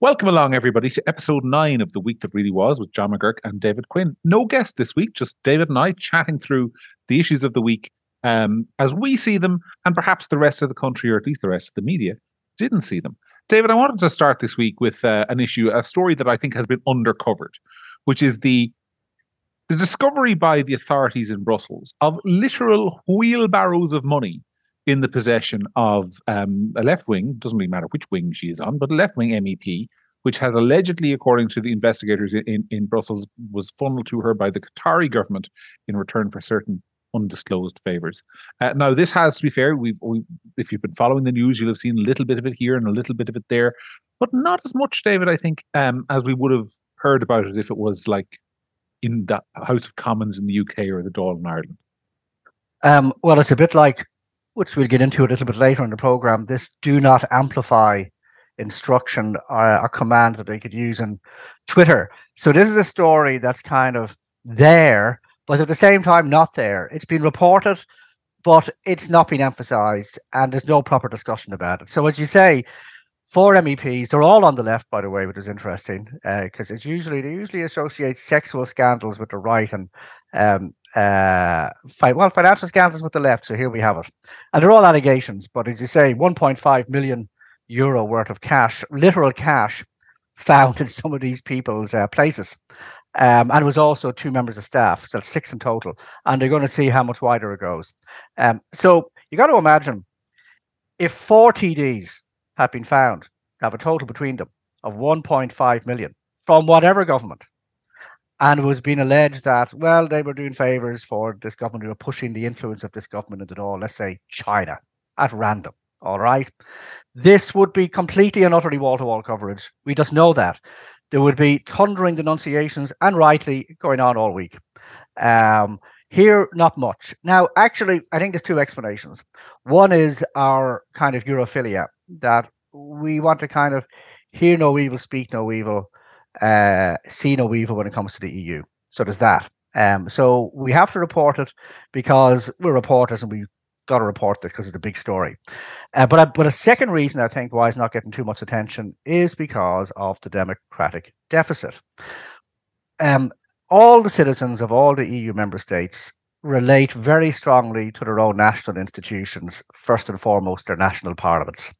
Welcome along, everybody, to episode 9 of The Week That Really Was with John McGurk and David Quinn. No guest this week, just David and I chatting through the issues of the week as we see them, and perhaps the rest of the country, or at least the rest of the media, didn't see them. David, I wanted to start this week with an issue, a story that I think has been undercovered, which is the discovery by the authorities in Brussels of literal wheelbarrows of money in the possession of a left-wing, doesn't really matter which wing she is on, but a left-wing MEP, which has allegedly, according to the investigators in Brussels, was funneled to her by the Qatari government in return for certain undisclosed favours. Now, this has, to be fair, if you've been following the news, you'll have seen a little bit of it here and a little bit of it there, but not as much, David, I think, as we would have heard about it if it was like in the House of Commons in the UK or the Dáil in Ireland. Well, it's a bit like, which we'll get into a little bit later in the programme, this do not amplify instruction or command that they could use on Twitter. So this is a story that's kind of there, but at the same time not there. It's been reported, but it's not been emphasised, and there's no proper discussion about it. So as you say, 4 MEPs, they're all on the left, by the way, which is interesting, because it's usually they usually associate sexual scandals with the right and financial scandals with the left. So here we have it, and they're all allegations. But as you say, 1.5 million euro worth of cash, literal cash, found in some of these people's places, and it was also 2 members of staff, so 6 in total. And they're going to see how much wider it goes. So you got to imagine if 4 TDs had been found to have a total between them of 1.5 million from whatever government. And it was being alleged that, well, they were doing favors for this government, who were pushing the influence of this government into all, let's say, China at random. All right. This would be completely and utterly wall-to-wall coverage. We just know that. There would be thundering denunciations, and rightly, going on all week. Here, not much. Now, actually, I think there's 2 explanations. One is our kind of Europhilia, that we want to kind of hear no evil, speak no evil, see no evil when it comes to the EU. So there's that. So we have to report it because we're reporters and we've got to report this because it's a big story. But a second reason, I think, why it's not getting too much attention is because of the democratic deficit. All the citizens of all the EU member states relate very strongly to their own national institutions, first and foremost, their national parliaments.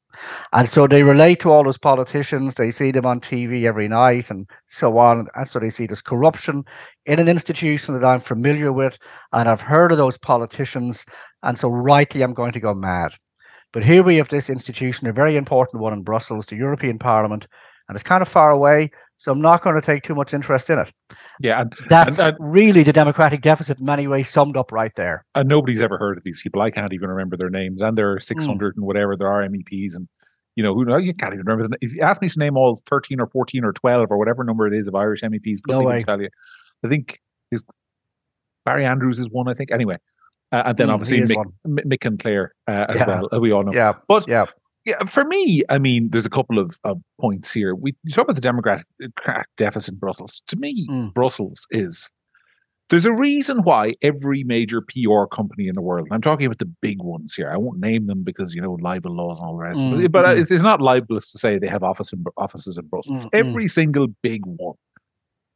And so they relate to all those politicians, they see them on TV every night and so on, and so they see this corruption in an institution that I'm familiar with, and I've heard of those politicians, and so rightly I'm going to go mad. But here we have this institution, a very important one in Brussels, the European Parliament, and it's kind of far away, so I'm not going to take too much interest in it. Yeah, that's really the democratic deficit in many ways summed up right there. And nobody's ever heard of these people. I can't even remember their names. And there are 600 and whatever. There are MEPs, and you know, who you can't even remember. If you ask me to name all 13 or 14 or 12 or whatever number it is of Irish MEPs, couldn't even tell you. I think Barry Andrews is one. I think anyway, and then obviously Mick and Claire as well. We all know. Yeah, but yeah. Yeah, for me, I mean, there's a couple of points here. You talk about the democratic deficit in Brussels. To me, Brussels is... There's a reason why every major PR company in the world, and I'm talking about the big ones here, I won't name them because, you know, libel laws and all the rest, but it's not libelous to say they have offices in Brussels. Every single big one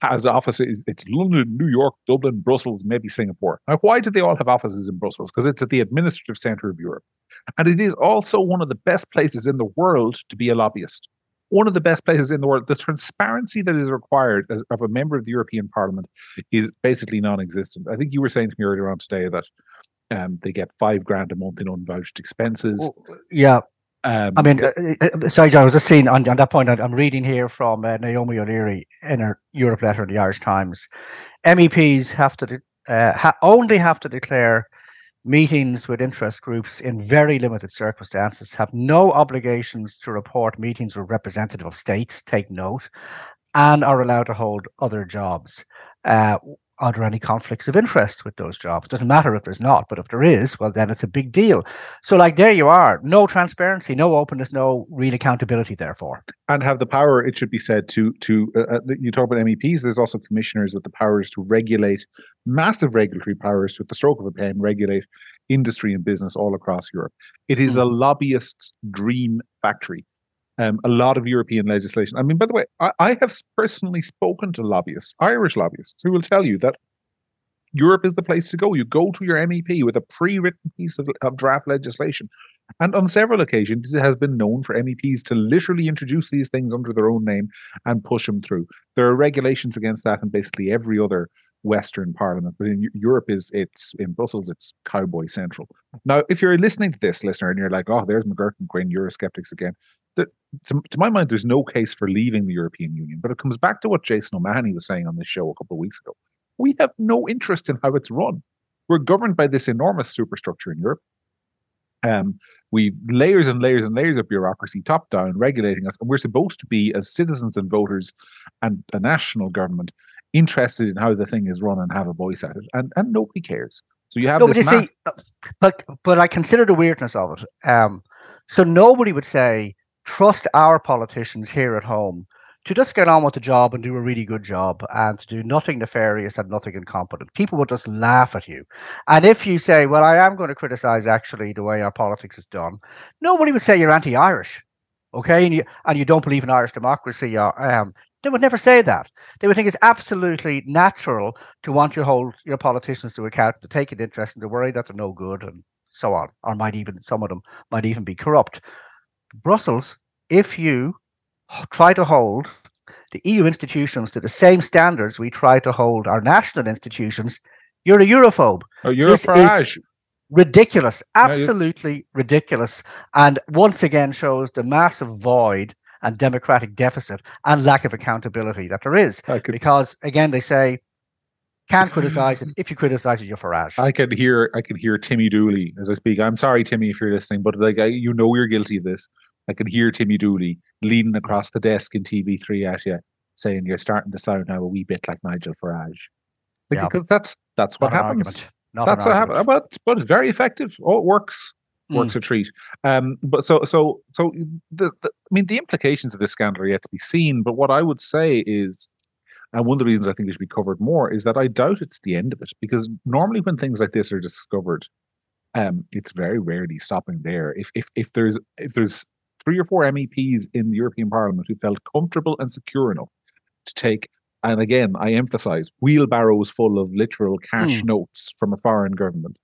has offices. It's London, New York, Dublin, Brussels, maybe Singapore. Now, why do they all have offices in Brussels? Because it's at the administrative centre of Europe. And it is also one of the best places in the world to be a lobbyist. One of the best places in the world. The transparency that is required as of a member of the European Parliament is basically non-existent. I think you were saying to me earlier on today that they get $5,000 a month in unvouched expenses. Yeah. I mean, sorry, John, I was just seeing on that point, I'm reading here from Naomi O'Leary in her Europe letter in the Irish Times. MEPs have to only have to declare meetings with interest groups in very limited circumstances, have no obligations to report meetings with representatives of states, take note, and are allowed to hold other jobs. Are there any conflicts of interest with those jobs? Doesn't matter if there's not, but if there is, well, then it's a big deal. So, like, there you are. No transparency, no openness, no real accountability, therefore. And have the power, it should be said, to you talk about MEPs, there's also commissioners with the powers to regulate, massive regulatory powers with the stroke of a pen, regulate industry and business all across Europe. It is a lobbyist's dream factory. a lot of European legislation. I mean, by the way, I have personally spoken to lobbyists, Irish lobbyists, who will tell you that Europe is the place to go. You go to your MEP with a pre-written piece of draft legislation. And on several occasions, it has been known for MEPs to literally introduce these things under their own name and push them through. There are regulations against that in basically every other Western Parliament, but in Europe, it's in Brussels, it's cowboy central. Now, if you're listening to this, listener, and you're like, oh, there's McGurk and Quinn, Eurosceptics again, to my mind, there's no case for leaving the European Union. But it comes back to what Jason O'Mahony was saying on this show a couple of weeks ago. We have no interest in how it's run. We're governed by this enormous superstructure in Europe. We layers and layers and layers of bureaucracy top down regulating us, and we're supposed to be, as citizens and voters and a national government, interested in how the thing is run and have a voice at it, and nobody cares. So you have but I consider the weirdness of it. So nobody would say trust our politicians here at home to just get on with the job and do a really good job and to do nothing nefarious and nothing incompetent. People would just laugh at you. And if you say, well, I am going to criticize actually the way our politics is done, nobody would say you're anti-Irish, okay? And you don't believe in Irish democracy. They would never say that. They would think it's absolutely natural to want to hold your politicians to account, to take an interest, and to worry that they're no good, and so on. Or might even, some of them might even be corrupt. Brussels, if you try to hold the EU institutions to the same standards we try to hold our national institutions, you're a Europhobe. Oh, you're a Farage. Ridiculous, absolutely ridiculous, and once again shows the massive void and democratic deficit and lack of accountability that there is. Because again, they say, can't criticize it. If you criticize it, you're Farage. I could hear Timmy Dooley as I speak. I'm sorry, Timmy, if you're listening, but you're guilty of this. I could hear Timmy Dooley leaning across the desk in TV3 at you, saying you're starting to sound now a wee bit like Nigel Farage. Because that's what happens. That's what happens. But it's very effective. Oh, it works. Works a treat. But the implications of this scandal are yet to be seen. But what I would say is, and one of the reasons I think it should be covered more, is that I doubt it's the end of it. Because normally when things like this are discovered, it's very rarely stopping there. If there's 3 or 4 MEPs in the European Parliament who felt comfortable and secure enough to take, and again, I emphasize, wheelbarrows full of literal cash notes from a foreign government,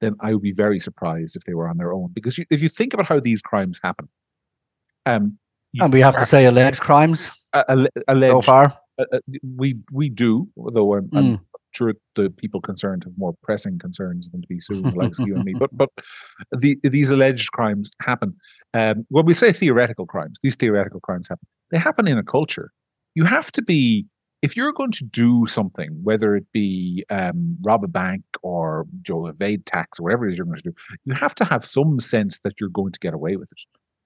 then I would be very surprised if they were on their own. Because if you think about how these crimes happen... and we have to say alleged crimes alleged, so far. We do, although I'm sure the people concerned have more pressing concerns than to be sued like you and me. But these alleged crimes happen. When we say theoretical crimes, these theoretical crimes happen. They happen in a culture. You have to be... If you're going to do something, whether it be rob a bank or evade tax or whatever it is you're going to do, you have to have some sense that you're going to get away with it.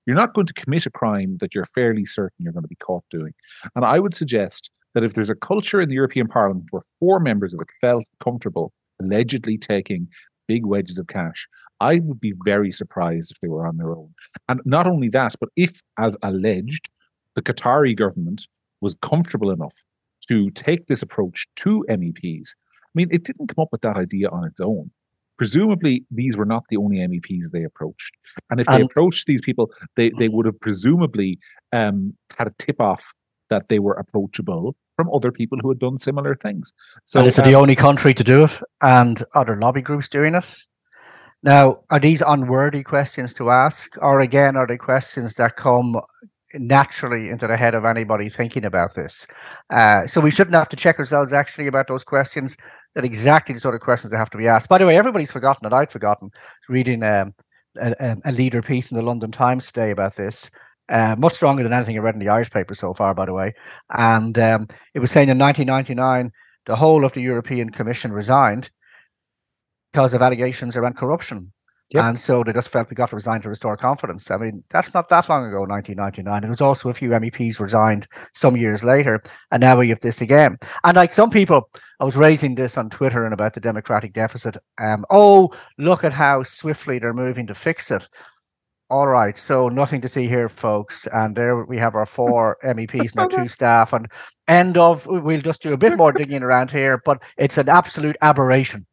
You're not going to commit a crime that you're fairly certain you're going to be caught doing. And I would suggest that if there's a culture in the European Parliament where 4 members of it felt comfortable allegedly taking big wedges of cash, I would be very surprised if they were on their own. And not only that, but if, as alleged, the Qatari government was comfortable enough to take this approach to MEPs. I mean, it didn't come up with that idea on its own. Presumably, these were not the only MEPs they approached. And if they approached these people, they would have presumably had a tip-off that they were approachable from other people who had done similar things. So is it the only country to do it? And other lobby groups doing it? Now, are these unworthy questions to ask? Or again, are they questions that come naturally into the head of anybody thinking about this? So we shouldn't have to check ourselves actually about those questions. They're exactly the sort of questions that have to be asked. By the way, everybody's forgotten, and I'd forgotten, reading a leader piece in the London Times today about this, much stronger than anything I read in the Irish paper so far, by the way. And it was saying in 1999, the whole of the European Commission resigned because of allegations around corruption. Yep. And so they just felt we got to resign to restore confidence. I mean, that's not that long ago, 1999. There was also a few MEPs resigned some years later. And now we have this again. And like some people, I was raising this on Twitter and about the democratic deficit. Look at how swiftly they're moving to fix it. All right, so nothing to see here, folks. And there we have our 4 MEPs and our 2 staff. And we'll just do a bit more digging around here. But it's an absolute aberration.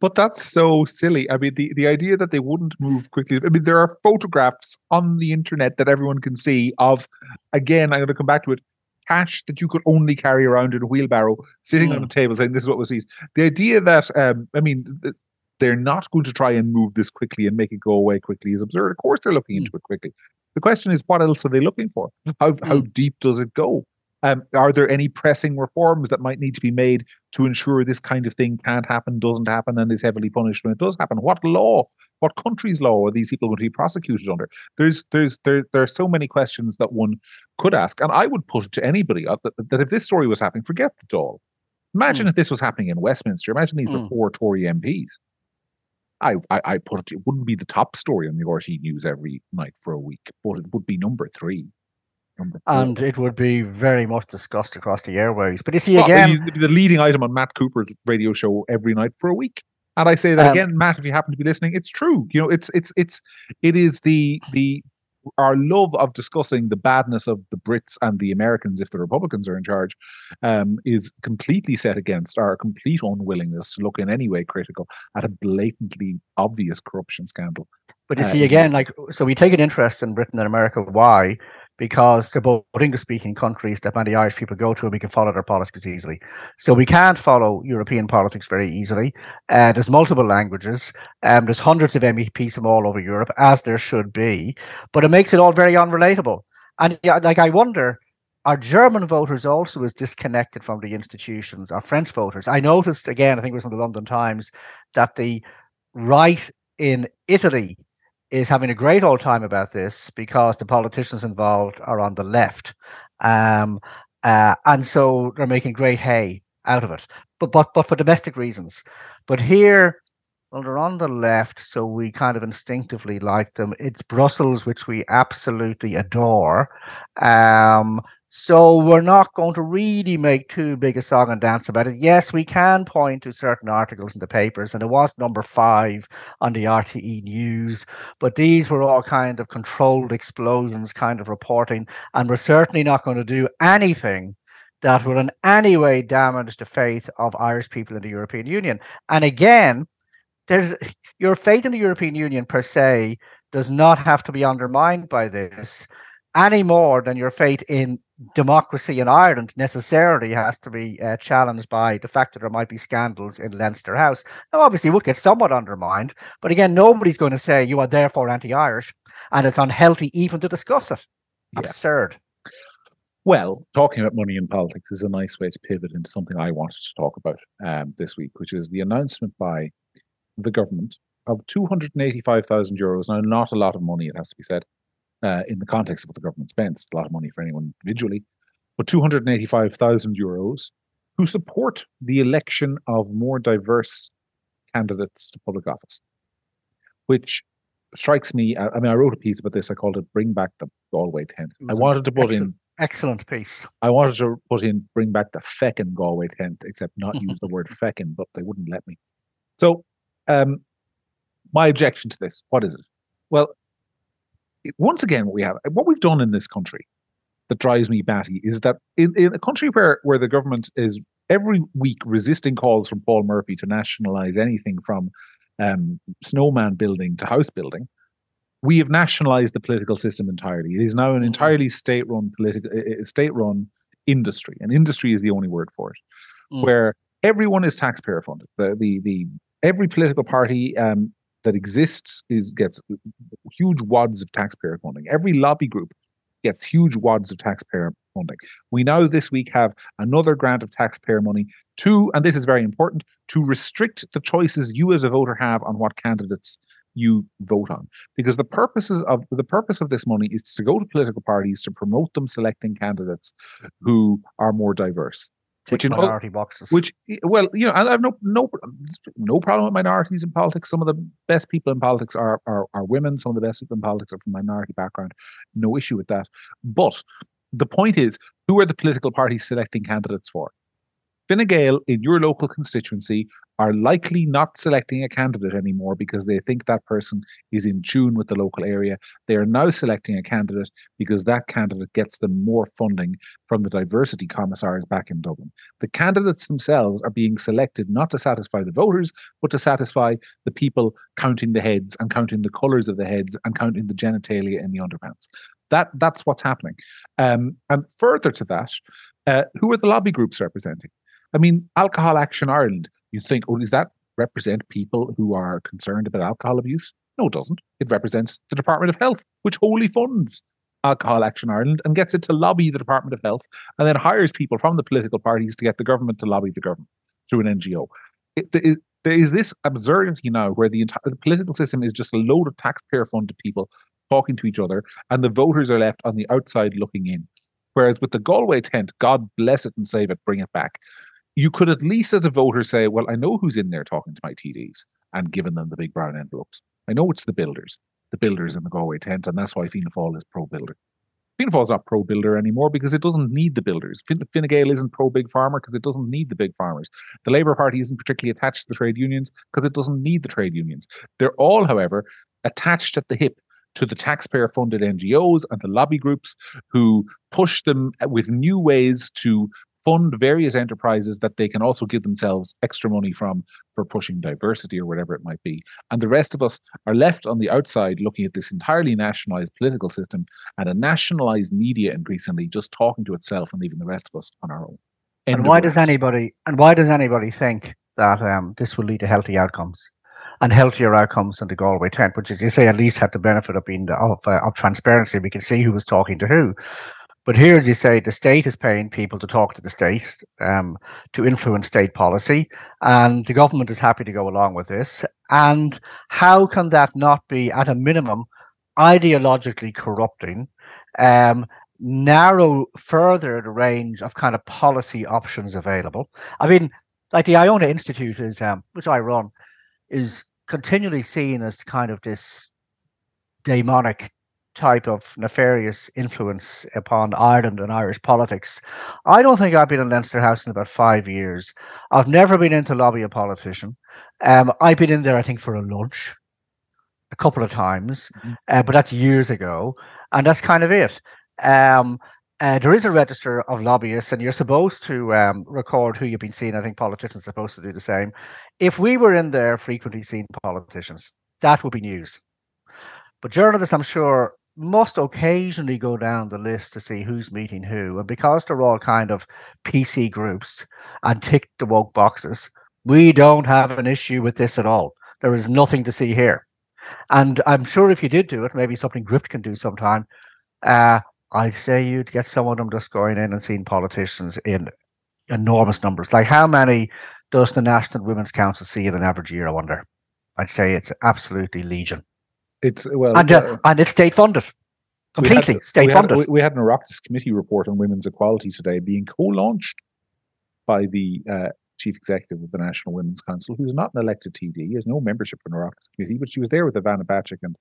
But that's so silly. I mean, the idea that they wouldn't move quickly. I mean, there are photographs on the internet that everyone can see of, again, I'm going to come back to it, cash that you could only carry around in a wheelbarrow, sitting on a table saying this is what was seized. The idea that, I mean, they're not going to try and move this quickly and make it go away quickly is absurd. Of course they're looking into it quickly. The question is, what else are they looking for? How deep does it go? Are there any pressing reforms that might need to be made to ensure this kind of thing can't happen, doesn't happen, and is heavily punished when it does happen? What law, what country's law are these people going to be prosecuted under? There are so many questions that one could ask. And I would put it to anybody that if this story was happening, forget the Dáil. Imagine if this was happening in Westminster. Imagine these were four Tory MPs. I put it wouldn't be the top story on the RT News every night for a week, but it would be number three. And it would be very much discussed across the airwaves. But you see, again, the leading item on Matt Cooper's radio show every night for a week. And I say that again, Matt, if you happen to be listening, it's true. You know, it is the our love of discussing the badness of the Brits and the Americans if the Republicans are in charge is completely set against our complete unwillingness to look in any way critical at a blatantly obvious corruption scandal. But you see, again, like, so we take an interest in Britain and America. Why? Because they're both English-speaking countries that many Irish people go to, and we can follow their politics easily. So we can't follow European politics very easily. There's multiple languages. There's hundreds of MEPs from all over Europe, as there should be. But it makes it all very unrelatable. And like, I wonder, are German voters also as disconnected from the institutions? Are French voters? I noticed, again, I think it was in the London Times, that the right in Italy is having a great old time about this because the politicians involved are on the left. And so they're making great hay out of it, but for domestic reasons. But here, well, they're on the left, so we kind of instinctively like them. It's Brussels, which we absolutely adore. So we're not going to really make too big a song and dance about it. Yes, we can point to certain articles in the papers, and it was number 5 on the RTE News, but these were all kind of controlled explosions kind of reporting, and we're certainly not going to do anything that will in any way damage the faith of Irish people in the European Union. And again, there's your faith in the European Union per se does not have to be undermined by this any more than your faith in democracy in Ireland necessarily has to be challenged by the fact that there might be scandals in Leinster House. Now, obviously, it would get somewhat undermined, but again, nobody's going to say you are therefore anti-Irish, and it's unhealthy even to discuss it. Yeah. Absurd. Well, talking about money in politics is a nice way to pivot into something I wanted to talk about this week, which is the announcement by the government of €285,000, now not a lot of money, it has to be said, in the context of what the government spends. It's a lot of money for anyone individually, but €285,000 to support the election of more diverse candidates to public office, which strikes me. I mean, I wrote a piece about this. I called it "Bring Back the Galway Tent." I wanted to put in excellent piece. I wanted to put in "Bring Back the Feckin' Galway Tent," except not use the word feckin', but they wouldn't let me. So, my objection to this: what is it? Well, once again, what we've done in this country that drives me batty is that in a country where the government is every week resisting calls from Paul Murphy to nationalise anything from snowman building to house building, we have nationalised the political system entirely. It is now an entirely state-run industry, and industry is the only word for it, where everyone is taxpayer funded. Every political party that exists gets huge wads of taxpayer funding. Every lobby group gets huge wads of taxpayer funding. We now this week have another grant of taxpayer money to, and this is very important, to restrict the choices you as a voter have on what candidates you vote on. Because the purpose of this money is to go to political parties to promote them selecting candidates who are more diverse. Minority boxes. I have no problem with minorities in politics. Some of the best people in politics are women. Some of the best people in politics are from minority background. No issue with that. But the point is, who are the political parties selecting candidates for? Fine Gael in your local constituency are likely not selecting a candidate anymore because they think that person is in tune with the local area. They are now selecting a candidate because that candidate gets them more funding from the diversity commissars back in Dublin. The candidates themselves are being selected not to satisfy the voters, but to satisfy the people counting the heads and counting the colours of the heads and counting the genitalia in the underpants. That's what's happening. And further to that, who are the lobby groups representing? I mean, Alcohol Action Ireland, you think, oh, does that represent people who are concerned about alcohol abuse? No, it doesn't. It represents the Department of Health, which wholly funds Alcohol Action Ireland and gets it to lobby the Department of Health and then hires people from the political parties to get the government to lobby the government through an NGO. There is this absurdity now where the political system is just a load of taxpayer-funded people talking to each other, and the voters are left on the outside looking in. Whereas with the Galway tent, God bless it and save it, bring it back. You could at least as a voter say, well, I know who's in there talking to my TDs and giving them the big brown envelopes. I know it's the builders in the Galway tent, and that's why Fianna Fáil is pro-builder. Fianna Fáil's not pro-builder anymore because it doesn't need the builders. Fine Gael isn't pro-big farmer because it doesn't need the big farmers. The Labour Party isn't particularly attached to the trade unions because it doesn't need the trade unions. They're all, however, attached at the hip to the taxpayer-funded NGOs and the lobby groups who push them with new ways to fund various enterprises that they can also give themselves extra money from for pushing diversity or whatever it might be. And the rest of us are left on the outside looking at this entirely nationalized political system and a nationalized media increasingly just talking to itself and leaving the rest of us on our own. And why does anybody think that this will lead to healthy outcomes? And healthier outcomes than the Galway tent, which, as you say, at least had the benefit of being of transparency. We can see who was talking to who. But here, as you say, the state is paying people to talk to the state, to influence state policy, and the government is happy to go along with this. And how can that not be, at a minimum, ideologically corrupting, narrow further the range of kind of policy options available? I mean, like the Iona Institute is, which I run, is continually seen as kind of this daemonic type of nefarious influence upon Ireland and Irish politics. I don't think I've been in Leinster House in about 5 years. I've never been in to lobby a politician. I've been in there, I think, for a lunch a couple of times, but that's years ago, and that's kind of it. There is a register of lobbyists, and you're supposed to record who you've been seeing. I think politicians are supposed to do the same. If we were in there frequently seeing politicians, that would be news. But journalists, I'm sure, must occasionally go down the list to see who's meeting who. And because they're all kind of PC groups and tick the woke boxes, we don't have an issue with this at all. There is nothing to see here. And I'm sure if you did do it, maybe something Gript can do sometime, I'd say you'd get some of them just going in and seeing politicians in enormous numbers. Like, how many does the National Women's Council see in an average year, I wonder? I'd say it's absolutely legion. And it's state-funded. Completely state-funded. We had an Oireachtas Committee report on women's equality today being co-launched by the Chief Executive of the National Women's Council, who's not an elected TD, has no membership in the Oireachtas Committee, but she was there with Ivana Bacik and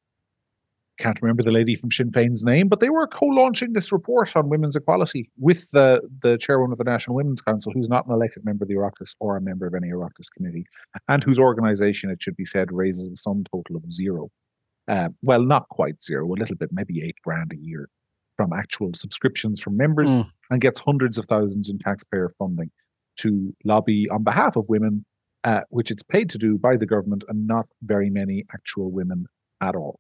can't remember the lady from Sinn Féin's name, but they were co-launching this report on women's equality with the chairwoman of the National Women's Council, who's not an elected member of the Oireachtas or a member of any Oireachtas committee, and whose organisation, it should be said, raises the sum total of zero. Well, not quite zero, a little bit, maybe $8,000 a year from actual subscriptions from members, and gets hundreds of thousands in taxpayer funding to lobby on behalf of women, which it's paid to do by the government, and not very many actual women at all.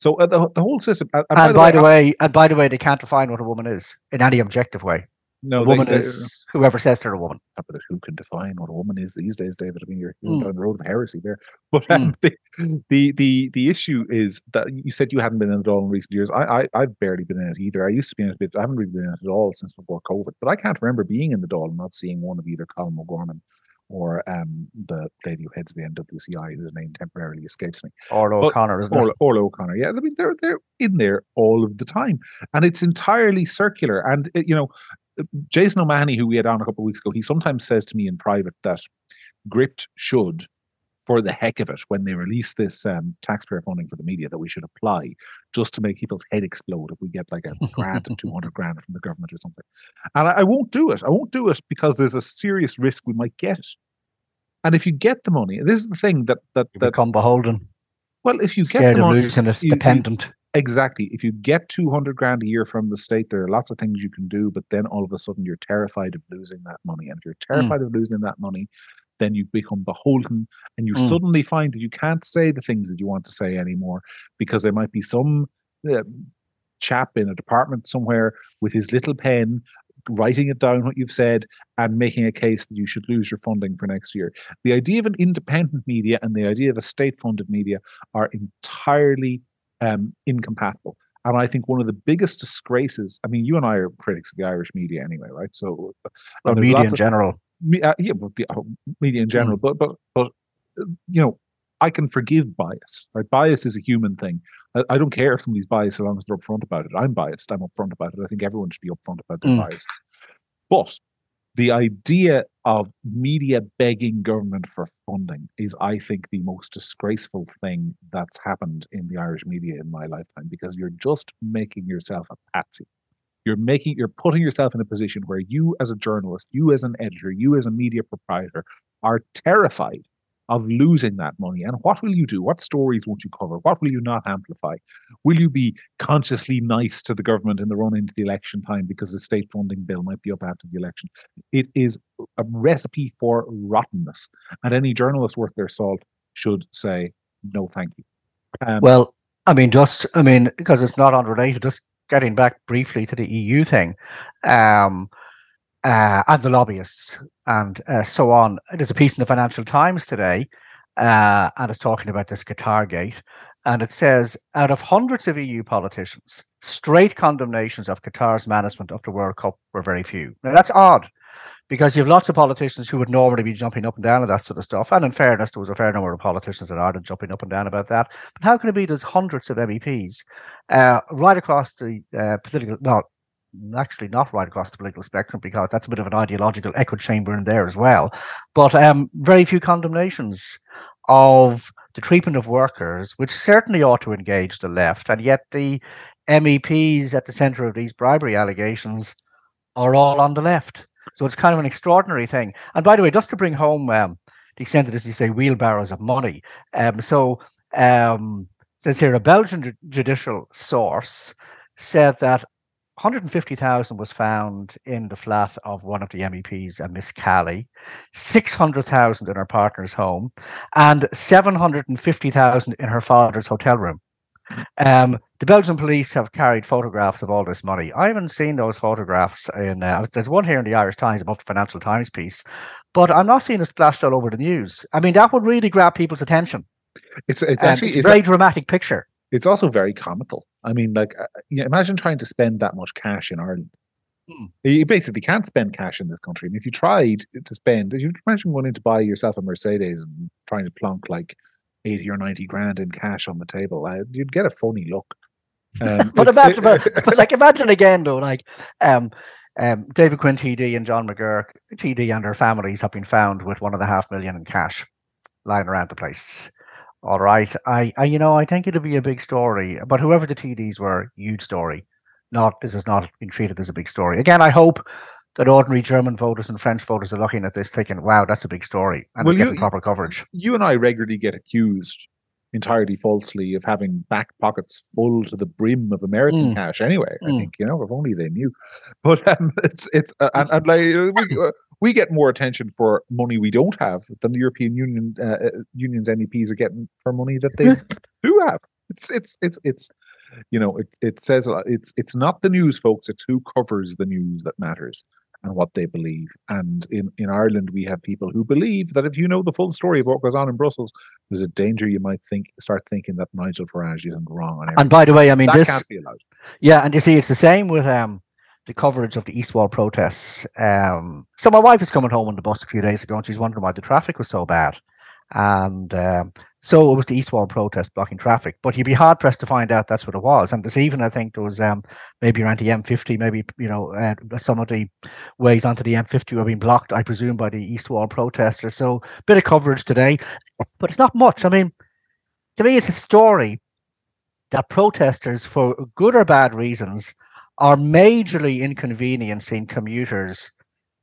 So the whole system. And by the way, they can't define what a woman is in any objective way. No, a woman is whoever says they're a woman. But who can define what a woman is these days, David? I mean, you're down the road of heresy there. But the issue is that you said you hadn't been in it all in recent years. I've barely been in it either. I used to be in it a bit. I haven't really been in it at all since before COVID. But I can't remember being in the Dáil and not seeing one of either Colm O'Gorman or the lady who heads the NWCI, whose name temporarily escapes me. Orla O'Connor, yeah. I mean, they're in there all of the time. And it's entirely circular. And, you know, Jason O'Mahony, who we had on a couple of weeks ago, he sometimes says to me in private that Gript should, for the heck of it, when they release this taxpayer funding for the media, that we should apply just to make people's head explode if we get like a grant of 200 grand from the government or something. And I won't do it. I won't do it because there's a serious risk we might get it. And if you get the money, this is the thing that become beholden. Well, if you get the money, it's dependent. Exactly. If you get 200 grand a year from the state, there are lots of things you can do, but then all of a sudden you're terrified of losing that money. And if you're terrified of losing that money, then you become beholden, and you suddenly find that you can't say the things that you want to say anymore, because there might be some chap in a department somewhere with his little pen writing it down what you've said and making a case that you should lose your funding for next year. The idea of an independent media and the idea of a state-funded media are entirely incompatible. And I think one of the biggest disgraces, I mean, you and I are critics of the Irish media anyway, right? So, well, media in general. Media in general, but you know, I can forgive bias. Right? Bias is a human thing. I don't care if somebody's biased as long as they're upfront about it. I'm biased. I'm upfront about it. I think everyone should be upfront about their biases. But the idea of media begging government for funding is, I think, the most disgraceful thing that's happened in the Irish media in my lifetime, because you're just making yourself a patsy. You're putting yourself in a position where you as a journalist, you as an editor, you as a media proprietor are terrified of losing that money. And what will you do? What stories won't you cover? What will you not amplify? Will you be consciously nice to the government in the run into the election time because the state funding bill might be up after the election? It is a recipe for rottenness. And any journalist worth their salt should say, no, thank you. Because it's not unrelated, just getting back briefly to the EU thing, and the lobbyists and so on. There's a piece in the Financial Times today, and it's talking about this Qatar gate, and it says, out of hundreds of EU politicians, straight condemnations of Qatar's management of the World Cup were very few. Now, that's odd, because you have lots of politicians who would normally be jumping up and down and that sort of stuff. And in fairness, there was a fair number of politicians in Ireland jumping up and down about that. But how can it be there's hundreds of MEPs right across the political... Well, actually not right across the political spectrum, because that's a bit of an ideological echo chamber in there as well. But very few condemnations of the treatment of workers, which certainly ought to engage the left. And yet the MEPs at the centre of these bribery allegations are all on the left. So it's kind of an extraordinary thing. And by the way, just to bring home the extent of this, you say wheelbarrows of money. It says here, a Belgian judicial source said that 150,000 was found in the flat of one of the MEPs, a Miss Callie, 600,000 in her partner's home, and 750,000 in her father's hotel room. The Belgian police have carried photographs of all this money. I haven't seen those photographs. There's one here in the Irish Times above the Financial Times piece, but I'm not seeing it splashed all over the news. I mean, that would really grab people's attention. It's actually a very dramatic picture. It's also very comical. I mean, like, imagine trying to spend that much cash in Ireland. You basically can't spend cash in this country. And if you tried to spend, you imagine going in to buy yourself a Mercedes and trying to plonk like 80 or 90 grand in cash on the table, you'd get a funny look. But imagine, imagine again though, like David Quinn TD and John McGurk TD and their families have been found with $1.5 million in cash lying around the place. All right, I think it'll be a big story. But whoever the TDs were, huge story. This has not been treated as a big story. Again, I hope that ordinary German voters and French voters are looking at this thinking, wow, that's a big story, and it's getting proper coverage. You and I regularly get accused entirely falsely of having back pockets full to the brim of American cash anyway. I think, if only they knew. But we get more attention for money we don't have than the European Union Union's MEPs are getting for money that they do have. It says it's not the news, folks, it's who covers the news that matters and what they believe. And in Ireland, we have people who believe that if you know the full story of what goes on in Brussels, there's a danger you might start thinking that Nigel Farage isn't wrong on everything. And by the way, I mean, this can't be allowed. Yeah, and you see, it's the same with the coverage of the East Wall protests. So my wife was coming home on the bus a few days ago, and she's wondering why the traffic was so bad. And so it was the East Wall protest blocking traffic, but you'd be hard pressed to find out that's what it was. And this evening, I think there was maybe around the M50, some of the ways onto the M50 were being blocked, I presume, by the East Wall protesters. So a bit of coverage today, but it's not much. I mean, to me, it's a story that protesters, for good or bad reasons, are majorly inconveniencing commuters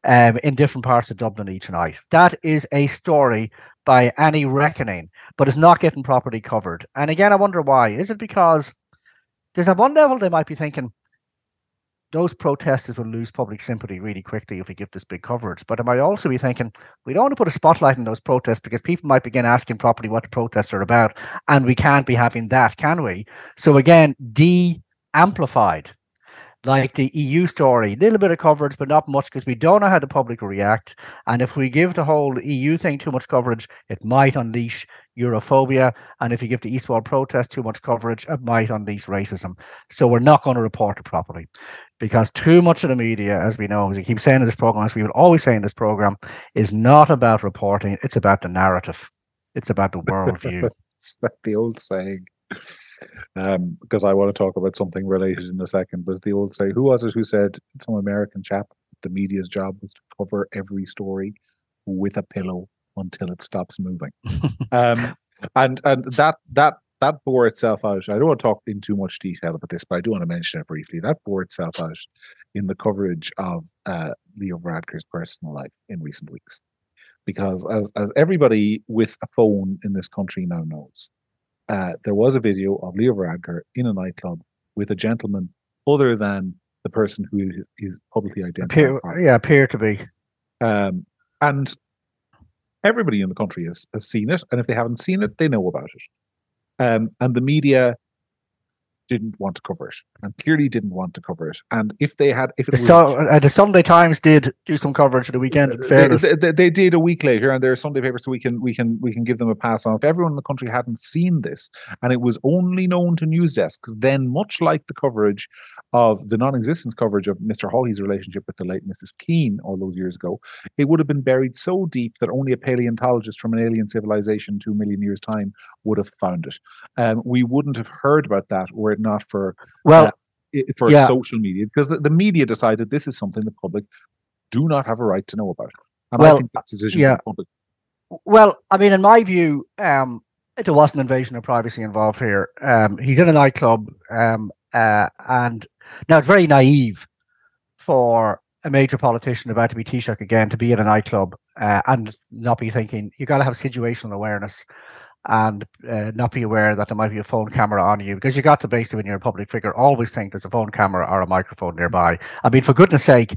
in different parts of Dublin each night. That is a story by any reckoning, but it's not getting properly covered. And again, I wonder why. Is it because there's at one level they might be thinking those protesters will lose public sympathy really quickly if we give this big coverage. But I might also be thinking, we don't want to put a spotlight on those protests because people might begin asking properly what the protests are about, and we can't be having that, can we? So again, de-amplified, like the EU story, a little bit of coverage, but not much because we don't know how the public will react. And if we give the whole EU thing too much coverage, it might unleash Europhobia. And if you give the East Wall protest too much coverage, it might unleash racism. So we're not going to report it properly because too much of the media, as we know, as we keep saying in this program, as we will always say in this program, is not about reporting. It's about the narrative. It's about the worldview. It's like the old saying, because I want to talk about something related in a second, but the old saying, who was it who said, some American chap, the media's job was to cover every story with a pillow until it stops moving. and that bore itself out. I don't want to talk in too much detail about this, but I do want to mention it briefly. That bore itself out in the coverage of Leo Varadkar's personal life in recent weeks, because as everybody with a phone in this country now knows, there was a video of Leo Varadkar in a nightclub with a gentleman other than the person who is publicly identified. Appear to be. And everybody in the country has seen it, and if they haven't seen it, they know about it. And the media didn't want to cover it, and clearly didn't want to cover it. And if they had, the Sunday Times did do some coverage of the weekend. They did a week later, and there are Sunday papers, so we can give them a pass on. If everyone in the country hadn't seen this, and it was only known to news desks, then much like the coverage of the non-existence coverage of Mr. Hawley's relationship with the late Mrs. Keane all those years ago, it would have been buried so deep that only a paleontologist from an alien civilization 2 million years' time would have found it. We wouldn't have heard about that were it not for social media, because the media decided this is something the public do not have a right to know about. And I think that's a decision from the public. Well, I mean, in my view, there was an invasion of privacy involved here. He's in a nightclub, and now, it's very naive for a major politician about to be Taoiseach again to be in a nightclub and not be thinking, you got to have situational awareness and not be aware that there might be a phone camera on you, because you got to basically, when you're a public figure, always think there's a phone camera or a microphone nearby. I mean, for goodness sake,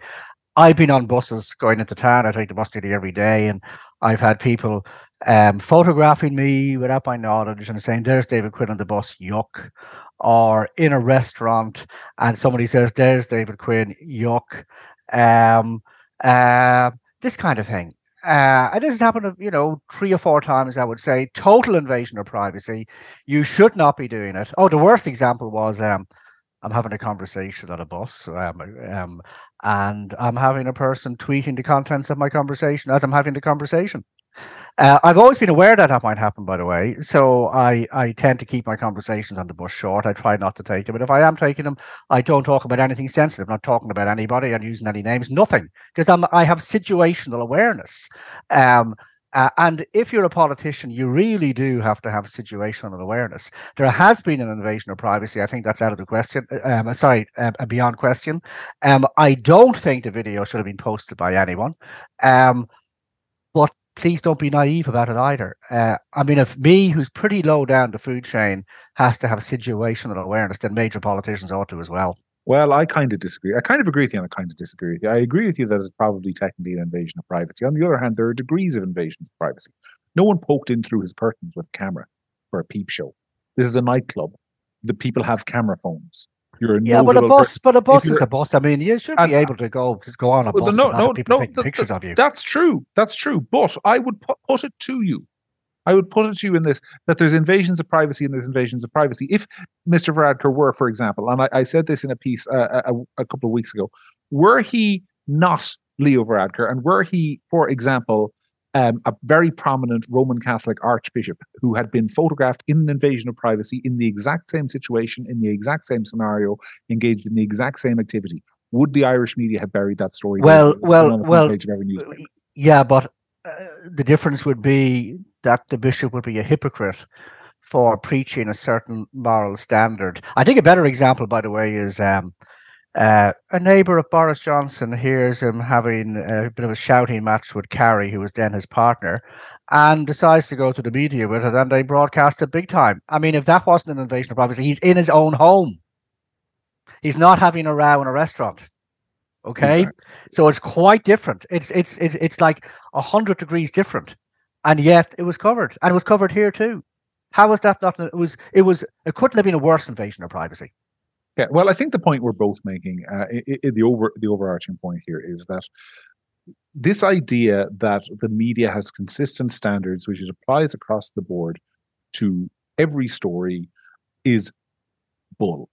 I've been on buses going into town. I take the bus nearly every day, and I've had people photographing me without my knowledge and saying, there's David Quinn on the bus, yuck. Or in a restaurant, and somebody says, there's David Quinn, yuck. This kind of thing. And this has happened, 3 or 4 times, I would say. Total invasion of privacy. You should not be doing it. Oh, the worst example was, I'm having a conversation on a bus, and I'm having a person tweeting the contents of my conversation as I'm having the conversation. I've always been aware that might happen, by the way, so I tend to keep my conversations on the bus short. I try not to take them, but if I am taking them, I don't talk about anything sensitive. I'm not talking about anybody. I'm using any names, nothing, because I have situational awareness. And if you're a politician, you really do have to have situational awareness. There has been an invasion of privacy. I think that's out of the question. Beyond question. I don't think the video should have been posted by anyone. But please don't be naive about it either. I mean, if me, who's pretty low down the food chain, has to have situational awareness, then major politicians ought to as well. Well, I kind of disagree. I kind of agree with you and I kind of disagree with you. I agree with you that it's probably technically an invasion of privacy. On the other hand, there are degrees of invasions of privacy. No one poked in through his curtains with a camera for a peep show. This is a nightclub. The people have camera phones. But a bus is a bus. I mean, you should be able to go on a bus and people taking pictures of you. That's true. But I would put it to you. I would put it to you in this, that there's invasions of privacy and there's invasions of privacy. If Mr. Varadkar were, for example, and I said this in a piece a couple of weeks ago, were he not Leo Varadkar, and were he, for example, a very prominent Roman Catholic archbishop who had been photographed in an invasion of privacy in the exact same situation, in the exact same scenario, engaged in the exact same activity, would the Irish media have buried that story? Well. Page of every newspaper? Yeah, but the difference would be that the bishop would be a hypocrite for preaching a certain moral standard. I think a better example, by the way, is A neighbour of Boris Johnson hears him having a bit of a shouting match with Carrie, who was then his partner, and decides to go to the media with it, and they broadcast it big time. I mean, if that wasn't an invasion of privacy, he's in his own home. He's not having a row in a restaurant. Okay, so it's quite different. It's like 100 degrees different, and yet it was covered, and it was covered here too. How was that not? It couldn't have been a worse invasion of privacy. Yeah, well, I think the point we're both making, the overarching point here is that this idea that the media has consistent standards, which it applies across the board to every story, is bull.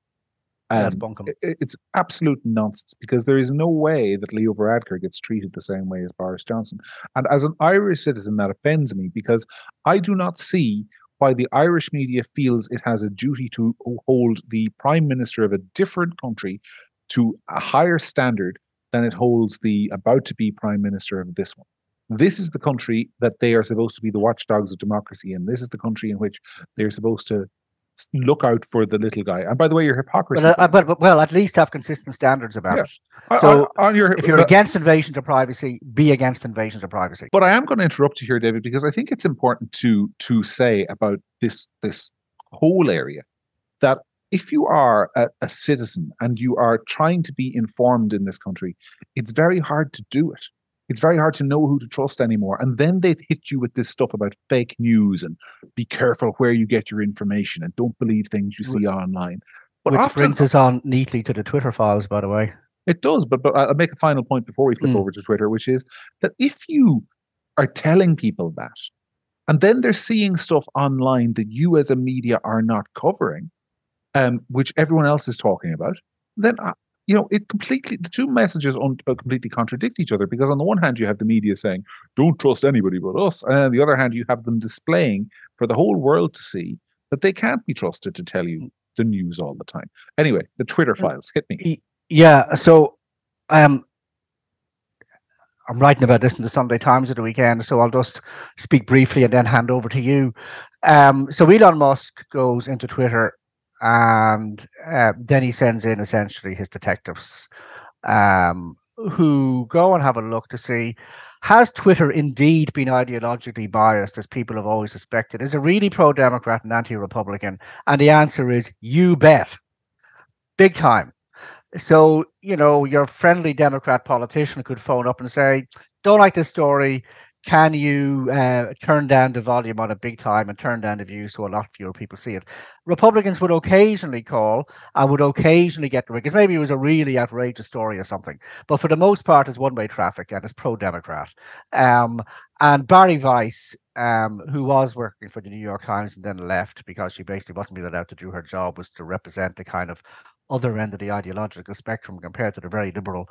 That's bunkum. It's absolute nonsense, because there is no way that Leo Varadkar gets treated the same way as Boris Johnson. And as an Irish citizen, that offends me, because I do not see why the Irish media feels it has a duty to hold the Prime Minister of a different country to a higher standard than it holds the about-to-be Prime Minister of this one. This is the country that they are supposed to be the watchdogs of democracy in. This is the country in which they're supposed to look out for the little guy. And by the way, your hypocrisy... But at least have consistent standards about it. So if you're against invasion to privacy, be against invasion to privacy. But I am going to interrupt you here, David, because I think it's important to say about this whole area that if you are a citizen and you are trying to be informed in this country, it's very hard to do it. It's very hard to know who to trust anymore. And then they've hit you with this stuff about fake news and be careful where you get your information and don't believe things you see online. But which brings us on neatly to the Twitter files, by the way. It does, but I'll make a final point before we flip over to Twitter, which is that if you are telling people that, and then they're seeing stuff online that you as a media are not covering, which everyone else is talking about, then... the two messages completely contradict each other, because on the one hand, you have the media saying, don't trust anybody but us. And on the other hand, you have them displaying for the whole world to see that they can't be trusted to tell you the news all the time. Anyway, the Twitter files, hit me. Yeah, so I'm writing about this in the Sunday Times of the weekend, so I'll just speak briefly and then hand over to you. So Elon Musk goes into Twitter, and then he sends in essentially his detectives who go and have a look to see, has Twitter indeed been ideologically biased, as people have always suspected? Is it really pro-Democrat and anti-Republican? And the answer is, you bet. Big time. So, your friendly Democrat politician could phone up and say, don't like this story. Can you turn down the volume on it big time and turn down the view so a lot fewer people see it? Republicans would occasionally call and would occasionally get the because maybe it was a really outrageous story or something. But for the most part, it's one-way traffic and it's pro-Democrat. And Barry Weiss, who was working for the New York Times and then left because she basically wasn't being allowed to do her job, was to represent the kind of other end of the ideological spectrum compared to the very liberal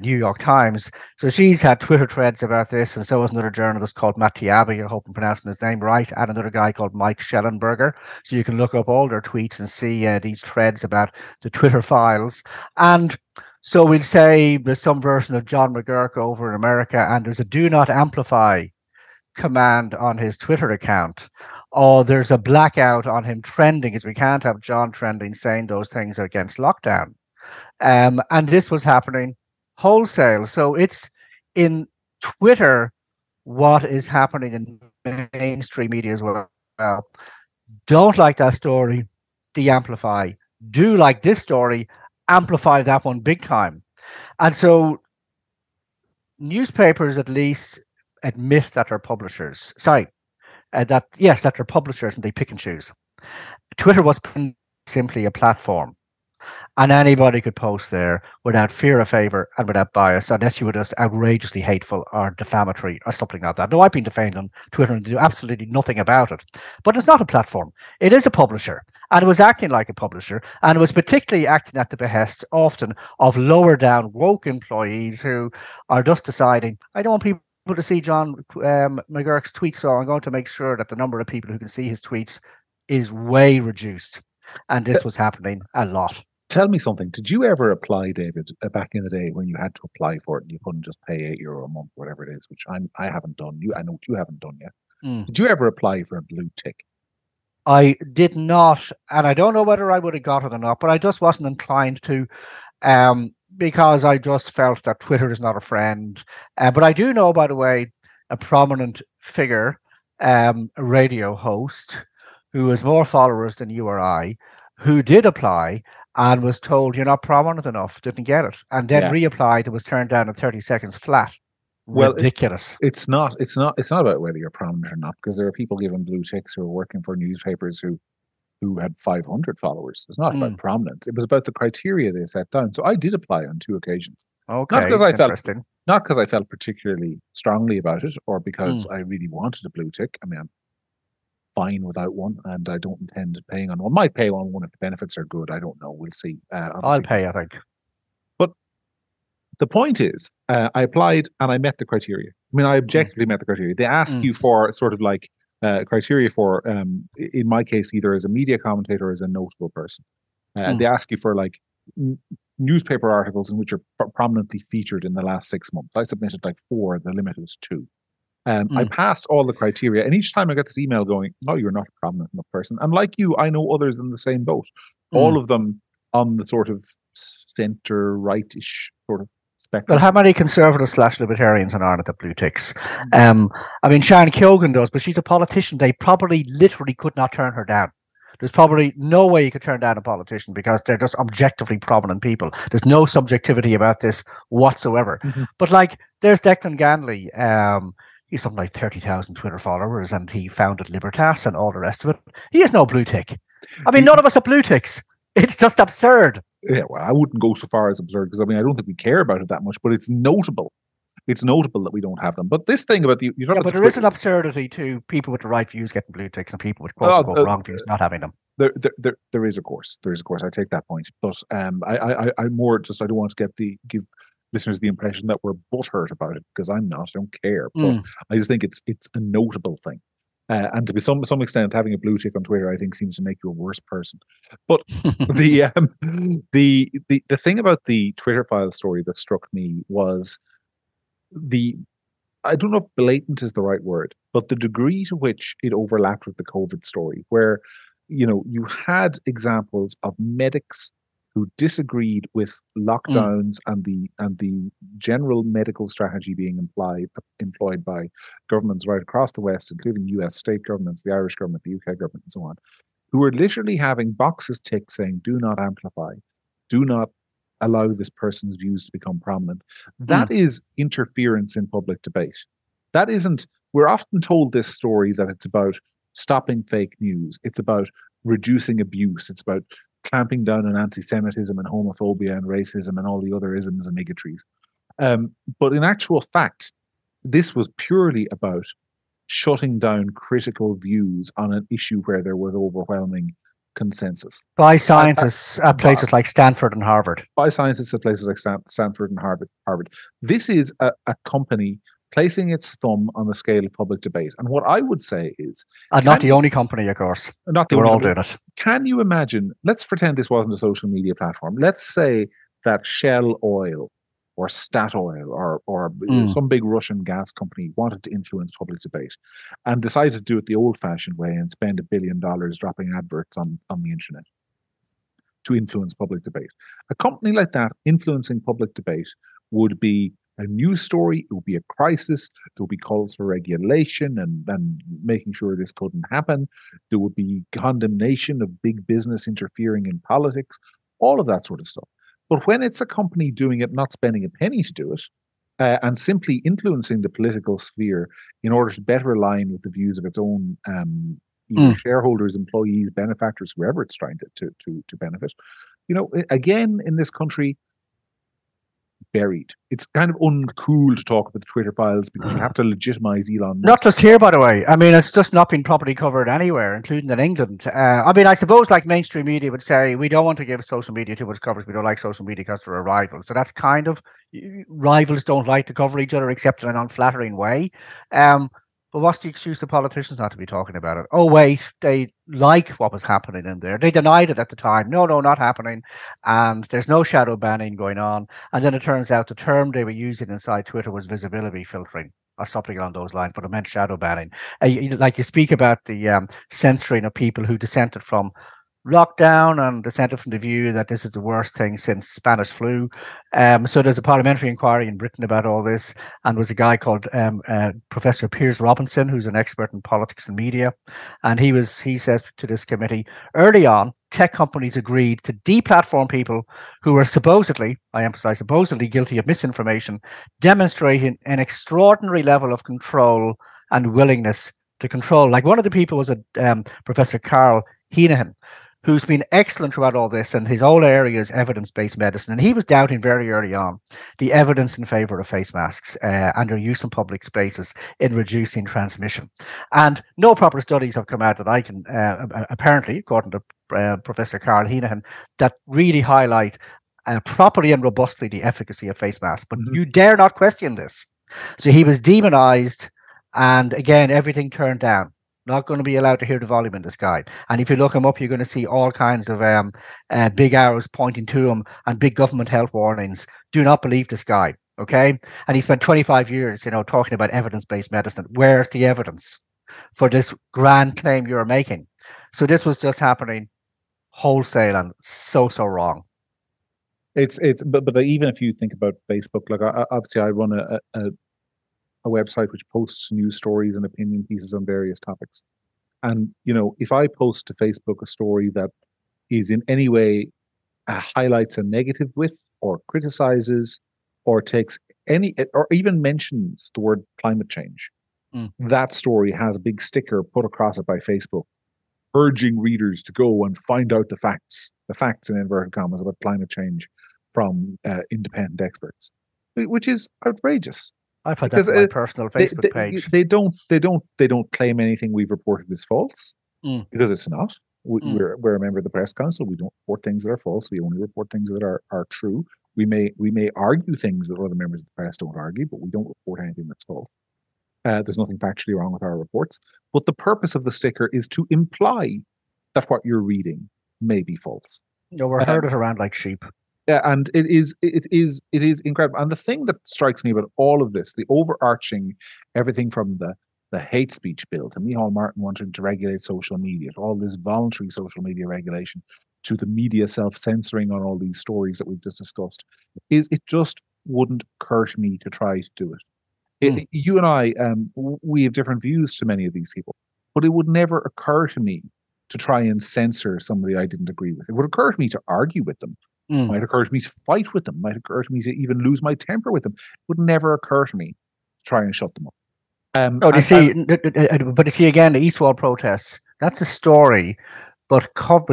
New York Times. So she's had Twitter threads about this, and so has another journalist called Matt Tiabi, I hope I'm pronouncing his name right, and another guy called Mike Schellenberger. So you can look up all their tweets and see these threads about the Twitter files. And so we'll say there's some version of John McGurk over in America, and there's a do not amplify command on his Twitter account. Or there's a blackout on him trending, as we can't have John trending saying those things are against lockdown. And this was happening wholesale. So it's in Twitter what is happening in mainstream media as well. Don't like that story, de-amplify. Do like this story, amplify that one big time. And so newspapers at least admit that they're publishers. That they're publishers and they pick and choose. Twitter was simply a platform, and anybody could post there without fear or favor and without bias, unless you were just outrageously hateful or defamatory or something like that. Now, I've been defending Twitter and do absolutely nothing about it, but it's not a platform. It is a publisher, and it was acting like a publisher, and it was particularly acting at the behest often of lower down woke employees who are just deciding, I don't want people to see John McGurk's tweets, so I'm going to make sure that the number of people who can see his tweets is way reduced. And this was happening a lot. Tell me something. Did you ever apply, David, back in the day when you had to apply for it and you couldn't just pay €8 a month, whatever it is, which I haven't done. I know what you haven't done yet. Did you ever apply for a blue tick? I did not, and I don't know whether I would have got it or not, but I just wasn't inclined to. because I just felt that Twitter is not a friend. But I do know, by the way, a prominent figure, a radio host, who has more followers than you or I, who did apply and was told, you're not prominent enough, didn't get it, and then reapplied and was turned down in 30 seconds flat. Well, ridiculous. It's not about whether you're prominent or not, because there are people given blue ticks who are working for newspapers who had 500 followers. It's not about prominence. It was about the criteria they set down. So I did apply on two occasions. Okay, not because I felt particularly strongly about it, or because I really wanted a blue tick. I mean, I'm fine without one, and I don't intend paying on one. Might pay on one if the benefits are good. I don't know. We'll see. I'll pay, I think. But the point is, I applied and I met the criteria. I mean, I objectively met the criteria. They ask you for sort of like criteria for, in my case, either as a media commentator or as a notable person. They ask you for like newspaper articles in which you're prominently featured in the last 6 months. I submitted like 4. The limit was 2. I passed all the criteria, and each time I got this email going, no, you're not a prominent enough person. And like you, I know others in the same boat. All of them on the sort of centre-right-ish sort of spectrum. Well, how many conservatives / libertarians in Ireland have blue ticks? I mean, Sharon Keoghan does, but she's a politician. They probably literally could not turn her down. There's probably no way you could turn down a politician because they're just objectively prominent people. There's no subjectivity about this whatsoever. Mm-hmm. But like, there's Declan Ganley, he's something like 30,000 Twitter followers, and he founded Libertas and all the rest of it. He has no blue tick. I mean, none of us have blue ticks. It's just absurd. Yeah, well, I wouldn't go so far as absurd, because I mean, I don't think we care about it that much, but it's notable. It's notable that we don't have them. But this thing about the... There is an absurdity to people with the right views getting blue ticks and people with quote-unquote wrong views not having them. There is, of course. There is, of course. I take that point. But I don't want to give listeners the impression that we're butthurt about it, because I'm not. I don't care. But I just think it's a notable thing. And to some extent, having a blue tick on Twitter, I think, seems to make you a worse person. But the thing about the Twitter file story that struck me was... I don't know if blatant is the right word, but the degree to which it overlapped with the COVID story, where, you know, you had examples of medics who disagreed with lockdowns and the general medical strategy being employed by governments right across the West, including US state governments, the Irish government, the UK government, and so on, who were literally having boxes ticked saying, do not amplify, do not allow this person's views to become prominent. That is interference in public debate. That isn't... We're often told this story that it's about stopping fake news. It's about reducing abuse. It's about clamping down on anti-Semitism and homophobia and racism and all the other isms and bigotries. But in actual fact, this was purely about shutting down critical views on an issue where there was overwhelming consensus by scientists at places like Stanford and Harvard. This is a company placing its thumb on the scale of public debate. And what I would say is, and not the only company, of course. We're all doing it. Can you imagine? Let's pretend this wasn't a social media platform. Let's say that Shell Oil or Statoil or some big Russian gas company wanted to influence public debate and decided to do it the old-fashioned way and spend $1 billion dropping adverts on the internet to influence public debate. A company like that influencing public debate would be a news story, it would be a crisis, there would be calls for regulation and making sure this couldn't happen, there would be condemnation of big business interfering in politics, all of that sort of stuff. But when it's a company doing it, not spending a penny to do it, and simply influencing the political sphere in order to better align with the views of its own shareholders, employees, benefactors, whoever it's trying to benefit, you know, again, in this country, buried. It's kind of uncool to talk about the Twitter files because you have to legitimize Elon Musk. Not just here, by the way. I mean, it's just not been properly covered anywhere, including in England. I mean, I suppose like mainstream media would say, we don't want to give social media too much coverage. We don't like social media because they're a rival. So that's kind of, rivals don't like to cover each other except in an unflattering way. But what's the excuse of politicians not to be talking about it? Oh, wait, they like what was happening in there. They denied it at the time. No, not happening. And there's no shadow banning going on. And then it turns out the term they were using inside Twitter was visibility filtering or something along those lines, but it meant shadow banning. Like you speak about the censoring of people who dissented from lockdown, and the centre from the view that this is the worst thing since Spanish flu. So there's a parliamentary inquiry in Britain about all this, and there was a guy called Professor Piers Robinson, who's an expert in politics and media, and he says to this committee, early on, tech companies agreed to deplatform people who were supposedly, I emphasize supposedly, guilty of misinformation, demonstrating an extraordinary level of control and willingness to control. Like, one of the people was a Professor Carl Heenahan, who's been excellent throughout all this, and his whole area is evidence-based medicine. And he was doubting very early on the evidence in favor of face masks and their use in public spaces in reducing transmission. And no proper studies have come out that I can, apparently, according to Professor Carl Heenahan, that really highlight properly and robustly the efficacy of face masks. But you dare not question this. So he was demonized, and again, everything turned down. Not going to be allowed to hear the volume in this guide. And if you look him up, you're going to see all kinds of big arrows pointing to him and big government health warnings. Do not believe this guy, okay? And he spent 25 years, you know, talking about evidence-based medicine. Where's the evidence for this grand claim you're making? So this was just happening wholesale and so wrong. But even if you think about Facebook, like, obviously I run a website which posts news stories and opinion pieces on various topics. And, you know, if I post to Facebook a story that is in any way highlights a negative with or criticizes or takes any or even mentions the word climate change, that story has a big sticker put across it by Facebook urging readers to go and find out the facts in inverted commas about climate change from independent experts, which is outrageous. I've had that on my personal Facebook page. They don't claim anything we've reported is false because it's not. We're a member of the Press Council. We don't report things that are false. We only report things that are true. We may argue things that other members of the press don't argue, but we don't report anything that's false. There's nothing factually wrong with our reports. But the purpose of the sticker is to imply that what you're reading may be false. You know, we're herded around like sheep. Yeah, and it is incredible. And the thing that strikes me about all of this, the overarching everything from the hate speech bill to Micheál Martin wanting to regulate social media, to all this voluntary social media regulation, to the media self-censoring on all these stories that we've just discussed, is it just wouldn't occur to me to try to do it. You and I, we have different views to many of these people, but it would never occur to me to try and censor somebody I didn't agree with. It would occur to me to argue with them. Might occur to me to fight with them, might occur to me to even lose my temper with them. It would never occur to me to try and shut them up. But you see again, the East Wall protests, that's a story, but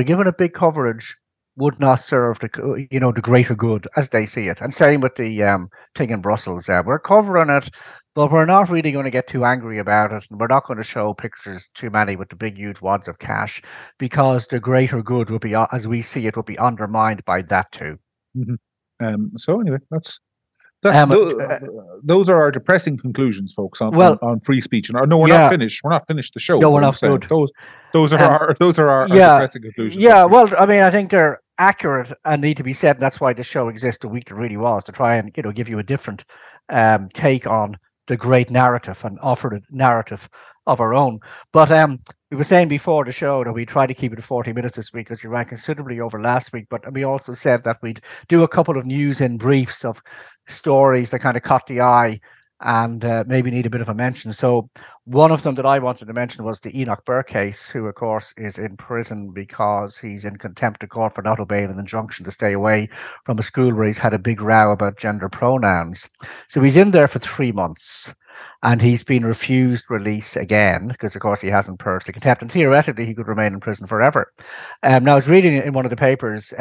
given a big coverage would not serve the, you know, the greater good as they see it. And same with the thing in Brussels. We're covering it, but we're not really going to get too angry about it, and we're not going to show pictures too many with the big, huge wads of cash, because the greater good will be, as we see it, will be undermined by that too. So anyway, those are our depressing conclusions, folks, on free speech. And no, we're not finished. We're not finished the show. No, we're not finished. Those are our depressing conclusions. Yeah, well, I mean, I think they're accurate and need to be said. And that's why the show exists the week it really was, to try and, you know, give you a different take on the great narrative and offer a narrative of our own. But we were saying before the show that we tried to keep it to 40 minutes this week because we ran considerably over last week, but we also said that we'd do a couple of news in briefs of stories that kind of caught the eye and maybe need a bit of a mention. So one of them that I wanted to mention was the Enoch Burke case, who, of course, is in prison because he's in contempt of court for not obeying an injunction to stay away from a school where he's had a big row about gender pronouns. So he's in there for 3 months. And he's been refused release again because, of course, he hasn't purged the contempt. And theoretically, he could remain in prison forever. Now, I was reading in one of the papers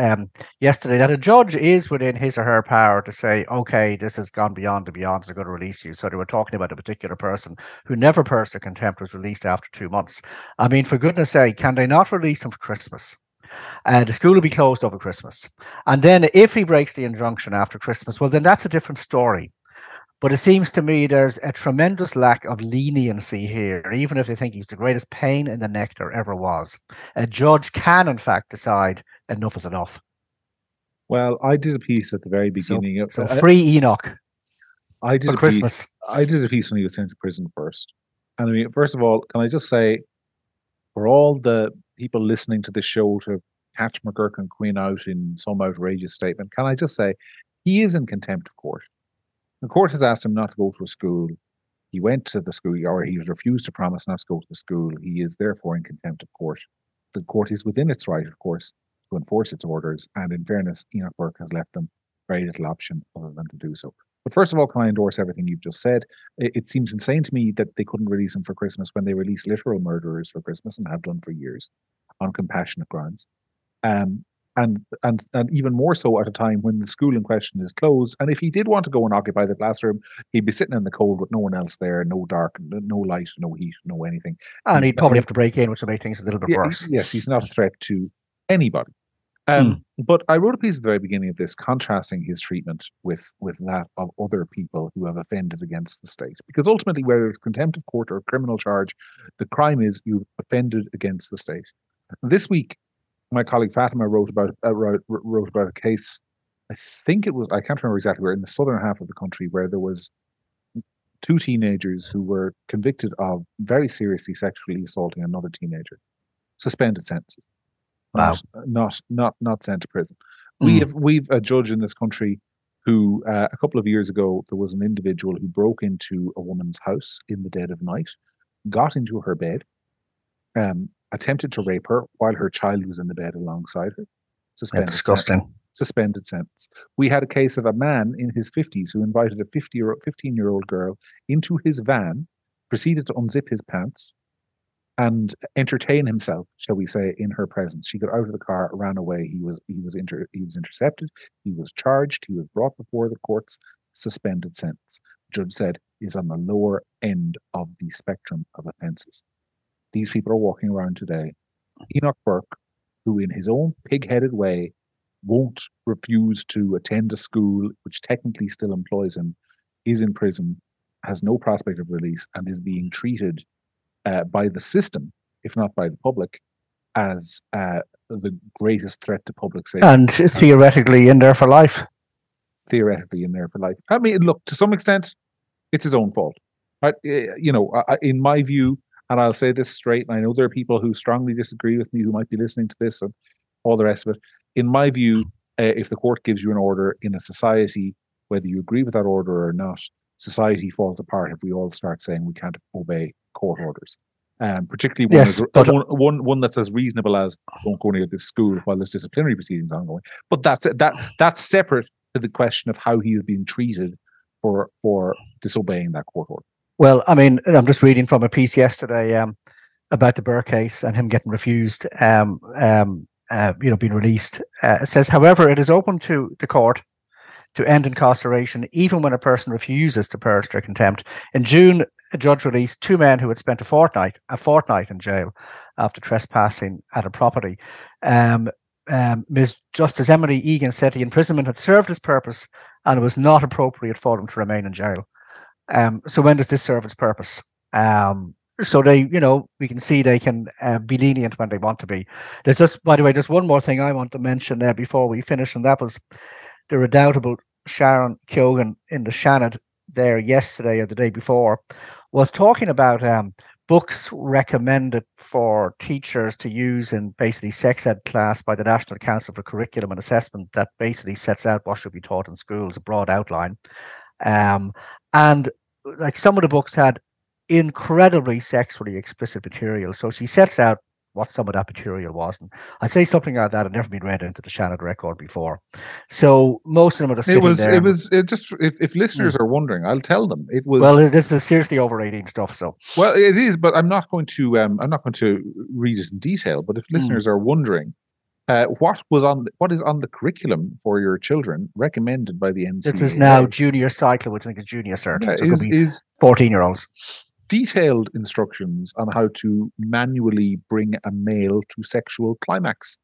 yesterday that a judge is within his or her power to say, OK, this has gone beyond the beyond, they're going to release you. So they were talking about a particular person who never purged the contempt, was released after 2 months. I mean, for goodness sake, can they not release him for Christmas? The school will be closed over Christmas. And then if he breaks the injunction after Christmas, well, then that's a different story. But it seems to me there's a tremendous lack of leniency here, even if they think he's the greatest pain in the neck there ever was. A judge can, in fact, decide enough is enough. Well, I did a piece at the very beginning. So free Enoch for Christmas. I did a piece when he was sent to prison first. And I mean, first of all, can I just say, for all the people listening to this show to catch McGurk and Quinn out in some outrageous statement, can I just say he is in contempt of court. The court has asked him not to go to a school. He went to the school, or he was refused to promise not to go to the school. He is therefore in contempt of court. The court is within its right, of course, to enforce its orders. And in fairness, Enoch Burke has left them very little option other than to do so. But first of all, can I endorse everything you've just said? It seems insane to me that they couldn't release him for Christmas when they release literal murderers for Christmas and have done for years on compassionate grounds. And even more so at a time when the school in question is closed. And if he did want to go and occupy the classroom, he'd be sitting in the cold with no one else there, no dark, no light, no heat, no anything. And he'd probably have to break in, which would make things a little bit worse. Yes, he's not a threat to anybody. But I wrote a piece at the very beginning of this contrasting his treatment with that of other people who have offended against the state. Because ultimately, whether it's contempt of court or a criminal charge, the crime is you've offended against the state. This week, my colleague Fatima wrote about a case, I think it was, I can't remember exactly where, in the southern half of the country, where there was two teenagers who were convicted of very seriously sexually assaulting another teenager. Suspended sentences. Wow. Not sent to prison. We've a judge in this country who a couple of years ago, there was an individual who broke into a woman's house in the dead of night, got into her bed, attempted to rape her while her child was in the bed alongside her. Suspended sentence. We had a case of a man in his 50s who invited a 15-year-old girl into his van, proceeded to unzip his pants, and entertain himself, shall we say, in her presence. She got out of the car, ran away. He was intercepted. He was charged. He was brought before the courts. Suspended sentence. The judge said is on the lower end of the spectrum of offences. These people are walking around today. Enoch Burke, who in his own pig-headed way won't refuse to attend a school which technically still employs him, is in prison, has no prospect of release, and is being treated by the system, if not by the public, as the greatest threat to public safety. And theoretically in there for life. I mean, look, to some extent, it's his own fault. Right? You know, in my view, and I'll say this straight, and I know there are people who strongly disagree with me who might be listening to this and all the rest of it. In my view, if the court gives you an order in a society, whether you agree with that order or not, society falls apart if we all start saying we can't obey court orders. Particularly one, yes, one that's as reasonable as don't go near this school while there's disciplinary proceedings ongoing. But that's separate to the question of how he is being treated for disobeying that court order. Well, I mean, I'm just reading from a piece yesterday about the Burke case and him getting refused, being released. It says, however, it is open to the court to end incarceration even when a person refuses to purge their contempt. In June, a judge released two men who had spent a fortnight in jail after trespassing at a property. Ms. Justice Emily Egan said the imprisonment had served its purpose and it was not appropriate for them to remain in jail. So when does this serve its purpose? So they, you know, we can see they can be lenient when they want to be. There's just, by the way, there's one more thing I want to mention there before we finish, and that was the redoubtable Sharon Keoghan in the Shannon there yesterday or the day before was talking about books recommended for teachers to use in basically sex ed class by the National Council for Curriculum and Assessment that basically sets out what should be taught in schools, a broad outline. And like some of the books had incredibly sexually explicit material. So she sets out what some of that material was. And I say something like that had never been read into the Shannon record before. So most of them are sitting there. If listeners are wondering, I'll tell them. It was, well, this is seriously over 18 stuff. So well, it is, but I'm not going to read it in detail. But if listeners are wondering, what is on the curriculum for your children recommended by the NCAA? This is now junior cycle, which I think is junior cert. Yeah, so it is 14-year-olds. Detailed instructions on how to manually bring a male to sexual climax.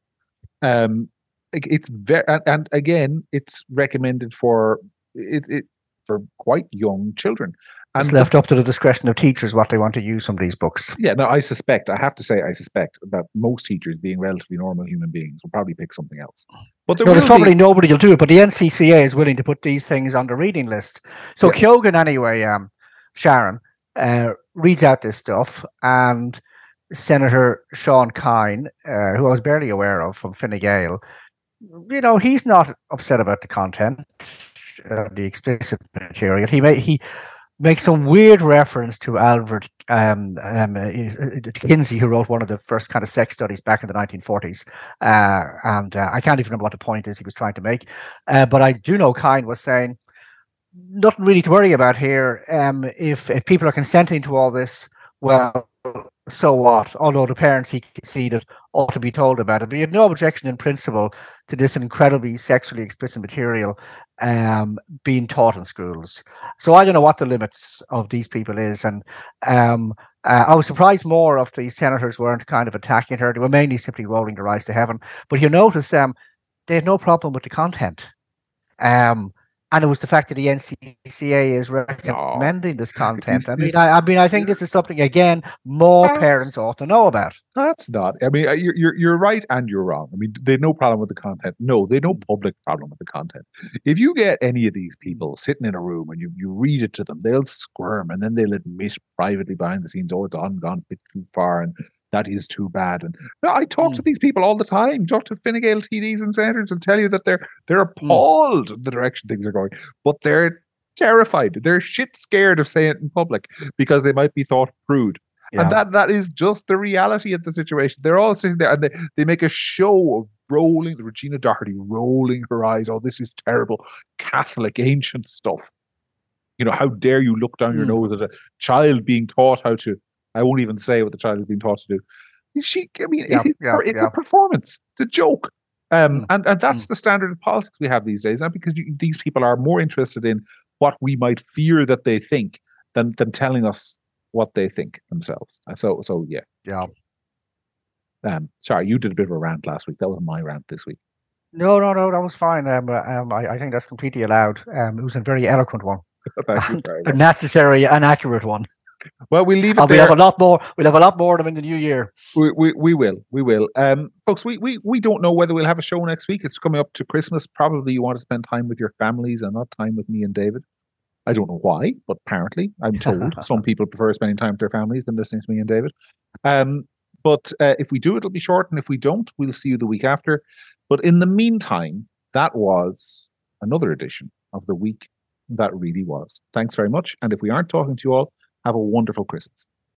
It's very, and again, it's recommended for it for quite young children. And it's left up to the discretion of teachers what they want to use from these books. Yeah, no, I suspect that most teachers, being relatively normal human beings, will probably pick something else. But there's probably nobody who'll do it, but the NCCA is willing to put these things on the reading list. So yeah. Keoghan, anyway, Sharon, reads out this stuff, and Senator Sean Kine, who I was barely aware of, from Fine Gael, you know, he's not upset about the content, the explicit material. He makes some weird reference to Albert Kinsey, who wrote one of the first kind of sex studies back in the 1940s. And I can't even remember what the point is he was trying to make. But I do know Kine was saying, nothing really to worry about here. If people are consenting to all this, well, so what? Although the parents he conceded ought to be told about it. But he had no objection in principle to this incredibly sexually explicit material being taught in schools. So I don't know what the limits of these people is. And I was surprised more of the senators weren't kind of attacking her. They were mainly simply rolling their eyes to heaven. But you notice they had no problem with the content. And it was the fact that the NCCA is recommending this content. I mean, I think this is something, again, parents ought to know about. That's not. I mean, you're right and you're wrong. I mean, they have no problem with the content. No, they have no public problem with the content. If you get any of these people sitting in a room and you read it to them, they'll squirm and then they'll admit privately behind the scenes, oh, it's gone a bit too far and that is too bad. And no, I talk to these people all the time, talk to Fine Gael TDs and senators, and tell you that they're appalled at the direction things are going, but they're terrified. They're shit scared of saying it in public because they might be thought prude. Yeah. And that is just the reality of the situation. They're all sitting there and they make a show of Regina Doherty rolling her eyes. Oh, this is terrible Catholic ancient stuff. You know, how dare you look down your nose at a child being taught how to, I won't even say what the child has been taught to do. It's a performance. It's a joke. And that's the standard of politics we have these days. Not because these people are more interested in what we might fear that they think than telling us what they think themselves. So yeah. Yeah. Sorry, you did a bit of a rant last week. That was my rant this week. No, that was fine. I think that's completely allowed. It was a very eloquent one. A necessary and accurate one. Well, we'll leave it there. We'll have a lot more of them in the new year. We will. Folks, we don't know whether we'll have a show next week. It's coming up to Christmas. Probably you want to spend time with your families and not time with me and David. I don't know why, but apparently I'm told some people prefer spending time with their families than listening to me and David. But if we do, it'll be short. And if we don't, we'll see you the week after. But in the meantime, that was another edition of The Week That Really Was. Thanks very much. And if we aren't talking to you all, have a wonderful Christmas.